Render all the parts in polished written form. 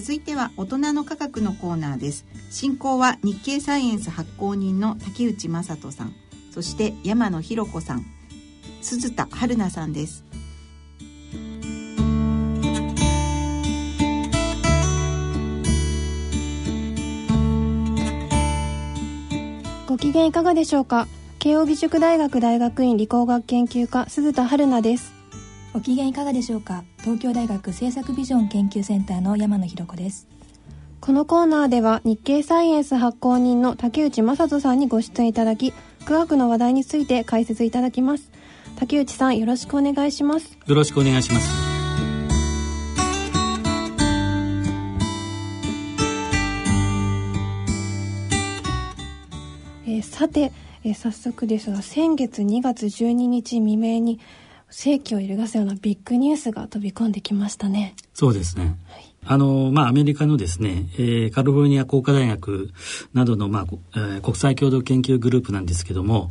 続いては大人の科学のコーナーです。進行は日経サイエンス発行人の竹内雅人さん、そして山野ひろ子さん、鈴田春菜さんです。ご機嫌いかがでしょうか。慶応義塾大学大学院理工学研究科鈴田春菜です。ご機嫌いかがでしょうか。東京大学政策ビジョン研究センターの山野ひろ子です。このコーナーでは日経サイエンス発行人の竹内雅人さんにご出演いただき、科学の話題について解説いただきます。竹内さん、よろしくお願いします。よろしくお願いします。さて、早速ですが、先月2月12日未明に世紀を揺るがすようなビッグニュースが飛び込んできましたね。そうですね、はい、アメリカのですね、カリフォルニア工科大学などの、国際共同研究グループなんですけども、は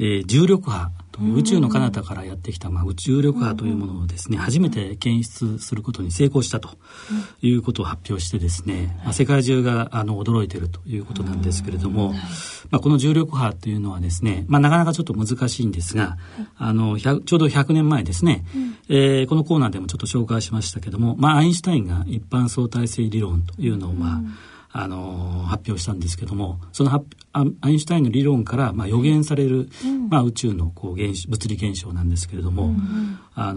い、重力波という宇宙の彼方からやってきた、宇宙力波というものをですね、初めて検出することに成功したということを発表してですね、世界中が驚いているということなんですけれども、この重力波というのはですね、なかなかちょっと難しいんですが、ちょうど100年前ですね、このコーナーでもちょっと紹介しましたけども、アインシュタインが一般相対性理論というのを発表したんですけども、そのアインシュタインの理論から予言される、宇宙の物理現象なんですけれども、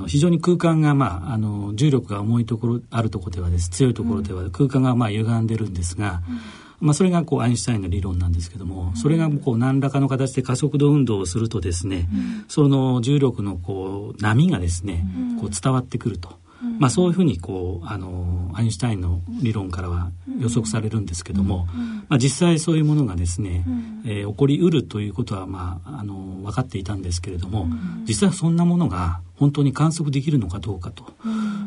非常に空間が、重力が重いところあるところではです強いところでは空間が歪んでるんですが、それがアインシュタインの理論なんですけども、それが何らかの形で加速度運動をするとですね、その重力の波がですね伝わってくると。そういうふうにアインシュタインの理論からは予測されるんですけども、実際そういうものがですね、起こりうるということは、分かっていたんですけれども、実際そんなものが本当に観測できるのかどうかと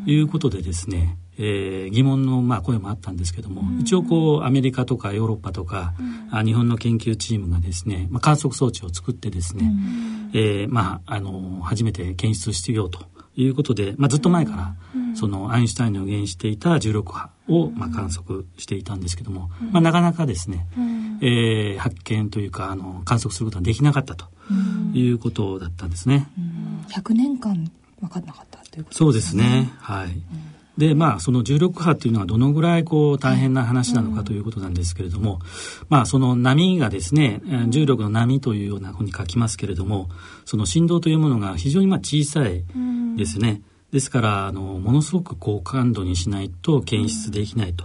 いうことでですね、疑問の声もあったんですけども、一応アメリカとかヨーロッパとか、日本の研究チームがですね、観測装置を作ってですね、初めて検出してようということで、ずっと前から、そのアインシュタインの予言していた重力波を観測していたんですけども、なかなかですね、発見というか観測することはできなかったということだったんですね。100年間分からなかったということですね。そうですね、はい。でその重力波というのはどのぐらい大変な話なのかということなんですけれども、その波がですね、重力の波というようなふうに書きますけれども、その振動というものが非常に小さいですね。ですからものすごく高感度にしないと検出できないと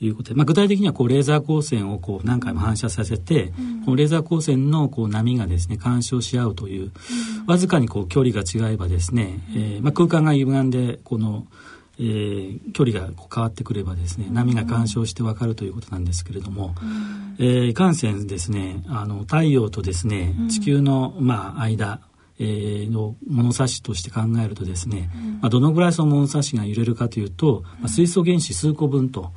いうことで、具体的にはレーザー光線を何回も反射させて、このレーザー光線の波がですね干渉し合うという、わずかに距離が違えばですね、空間が歪んで距離が変わってくればですね、波が干渉して分かるということなんですけれども、いかんせんですね、太陽とですね地球の間の物差しとして考えるとですね、どのぐらいその物差しが揺れるかというと、水素原子数個分と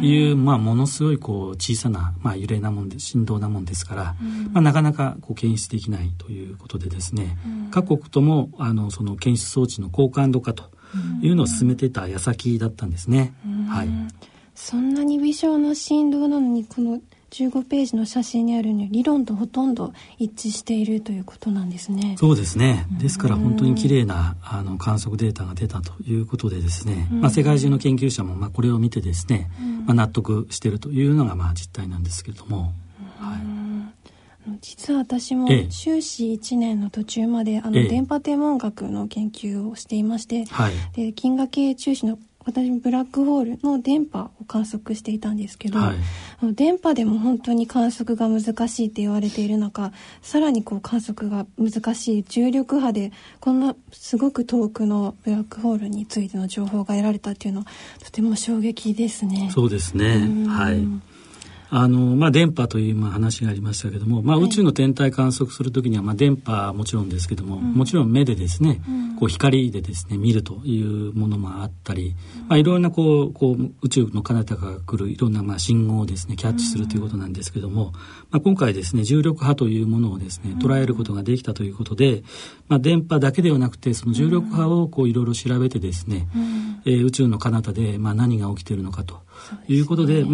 いう、ものすごい小さな、揺れなもんで振動なもんですから、なかなか検出できないということでですね、各国ともその検出装置の高感度化というのを進めていた矢先だったんですね。はい、そんなに微小な振動なのに、この15ページの写真にあるように理論とほとんど一致しているということなんですね。そうですね。ですから本当に綺麗な観測データが出たということでですね、世界中の研究者もこれを見てですね、納得しているというのが実態なんですけれども、実は私も修士1年の途中まで電波天文学の研究をしていまして、で銀河系中心の私ブラックホールの電波を観測していたんですけど、電波でも本当に観測が難しいって言われている中、さらに観測が難しい重力波でこんなすごく遠くのブラックホールについての情報が得られたっていうのはとても衝撃ですね。そうですね、はい。電波という話がありましたけども、宇宙の天体観測するときには、電波はもちろんですけども、もちろん目でですね、光でですね見るというものもあったり、いろんなこう宇宙の彼方から来るいろんな信号をですねキャッチするということなんですけども、今回ですね重力波というものをですね捉えることができたということで、電波だけではなくてその重力波をいろいろ調べてですね、宇宙の彼方で何が起きているのかということで、そ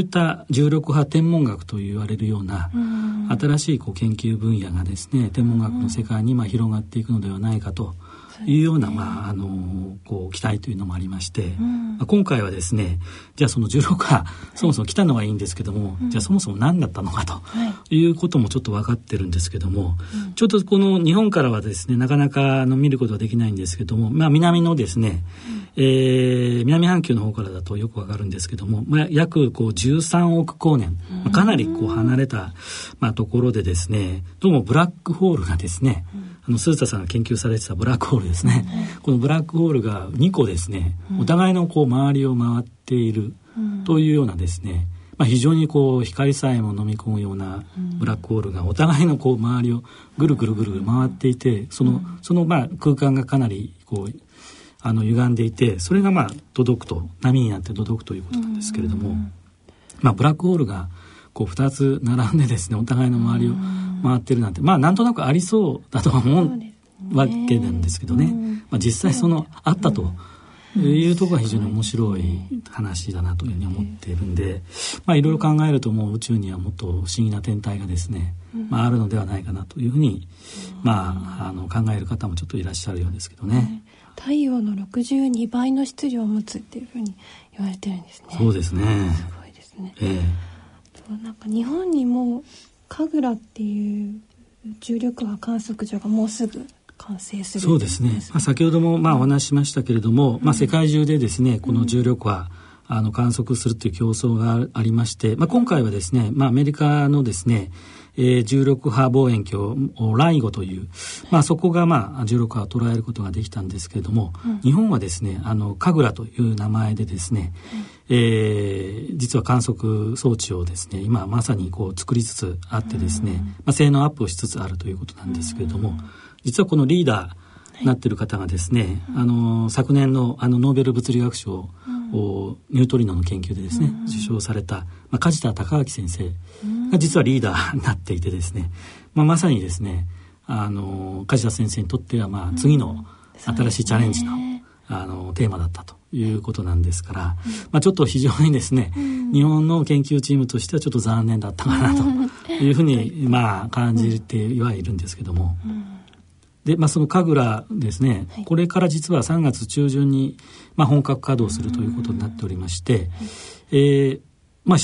ういった重力波天文学と言われるような新しい研究分野がですね天文学の世界に広がっていくのではないかというような、期待というのもありまして、今回はですねじゃあその重力波、そもそも来たのはいいんですけども、じゃあそもそも何だったのかということもちょっと分かってるんですけども、ちょっとこの日本からはですねなかなか見ることはできないんですけども、南のですね、南半球の方からだとよくわかるんですけども、約13億光年、かなり離れた、ところでですね、どうもブラックホールがですね、鈴田さんが研究されてたブラックホールですね、このブラックホールが2個ですね、お互いの周りを回っているというようなですね、非常に光さえも飲み込むようなブラックホールがお互いの周りをぐるぐるぐるぐる回っていて、その空間がかなり歪んでいて、それが届くと波になって届くということなんですけれども、ブラックホールが2つ並んでですねお互いの周りを回ってるなんて、なんとなくありそうだとは思うわけなんですけどね、実際あったというところが非常に面白い話だなというふうに思っているんで、いろいろ考えるともう宇宙にはもっと不思議な天体がですね、あるのではないかなというふうに、考える方もちょっといらっしゃるようですけどね。太陽の62倍の質量を持つっていうふうに言われてるんですね。そうですね。すごいですね。日本にも神楽っていう重力波観測所がもうすぐ完成する。そうですね。先ほどもお話ししましたけれども、世界中でですねこの重力波、観測するという競争がありまして、今回はですね、アメリカのですね重力波望遠鏡ライゴという、そこが重力波を捉えることができたんですけれども、日本はですね神楽という名前でですね、実は観測装置をですね今まさに作りつつあってですね、性能アップをしつつあるということなんですけれども、実はこのリーダーになっている方がですね、昨年のノーベル物理学賞をニュートリノの研究でですね受賞された、梶田隆明先生が実はリーダーになっていてですね、まさにですね梶田先生にとっては次の新しいチャレンジの、テーマだったということなんですから、ちょっと非常にですね、日本の研究チームとしてはちょっと残念だったかなというふうに感じてはいるんですけども、でその神楽ですね、これから実は3月中旬に、本格稼働するということになっておりまして、一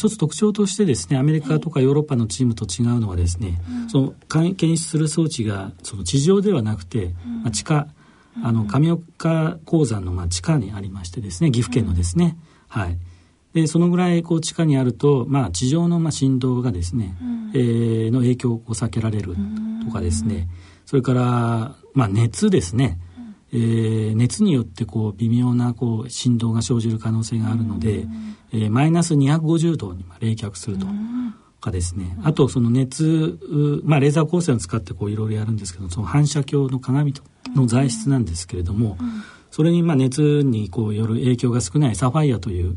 つ特徴としてですねアメリカとかヨーロッパのチームと違うのはですね、その検出する装置がその地上ではなくて、地下神岡鉱山の地下にありましてですね、岐阜県のですね、でそのぐらい地下にあると、地上の振動がですね、の影響を避けられるとかですね、それから、熱ですね、熱によって微妙な振動が生じる可能性があるので、マイナス250度に冷却するとかですね、あとその熱、レーザー光線を使っていろいろやるんですけど、その反射鏡の鏡の材質なんですけれども、それに熱による影響が少ないサファイアという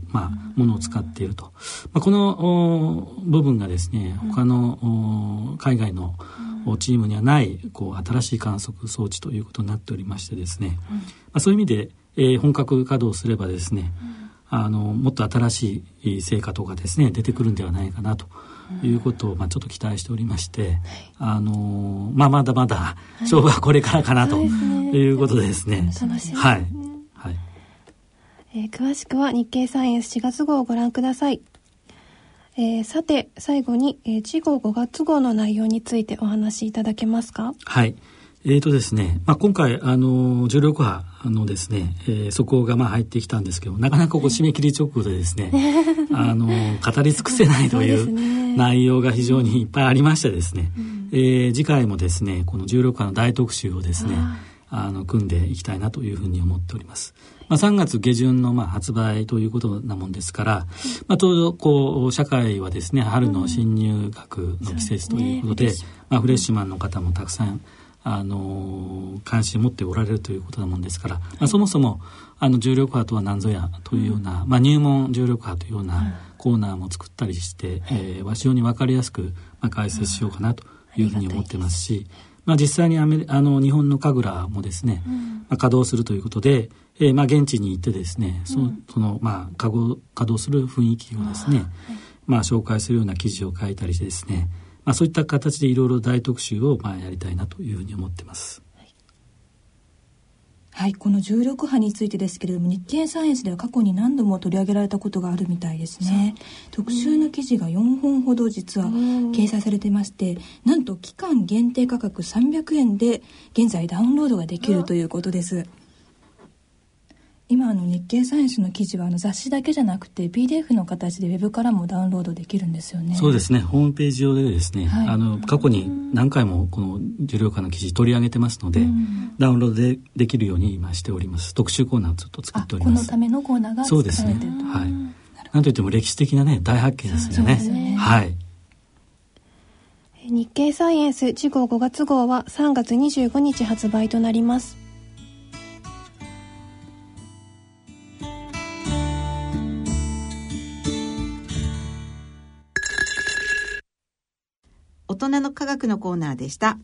ものを使っていると、この部分がですね他の海外のチームにはない新しい観測装置ということになっておりましてですね、そういう意味で、本格稼働すればですね、もっと新しい成果とかですね出てくるんではないかなということをちょっと期待しておりまして、まだまだ勝負はこれからかなということでですね、楽しみ。詳しくは日経サイエンス4月号をご覧ください。さて最後に、次号5月号の内容についてお話しいただけますか。はい。ですね、今回重力波のですね、速報が入ってきたんですけど、なかなか締め切り直後でですね、語り尽くせないという内容が非常にいっぱいありましてですね、次回もですねこの重力波の大特集をですね組んでいきたいなというふうに思っております。3月下旬の発売ということなもんですから、ちょうどこう社会はですね春の新入学の季節ということで、フレッシュマンの方もたくさん関心を持っておられるということなもんですから、そもそも重力波とは何ぞやというような、入門重力波というようなコーナーも作ったりして、非常に分かりやすく解説しようかなというふうに思ってますし、実際に日本の神楽もですね、稼働するということで、現地に行ってですね、稼働する雰囲気をですね、紹介するような記事を書いたりしてですね、そういった形でいろいろ大特集をやりたいなというふうに思ってます。はい、この重力波についてですけれども、日経サイエンスでは過去に何度も取り上げられたことがあるみたいですね。特集の記事が4本ほど実は掲載されてまして、なんと期間限定価格300円で現在ダウンロードができるということです。今日経サイエンスの記事は雑誌だけじゃなくて PDF の形でウェブからもダウンロードできるんですよね。そうですね、ホームページ上でですね、過去に何回もこの重力波の記事取り上げてますので、ダウンロードできるように今しております。特集コーナーをずっと作っております。このためのコーナーが作られていると。なんといっても歴史的な、大発見ですよね。日経サイエンス次号5月号は3月25日発売となります。大人の科学のコーナーでした。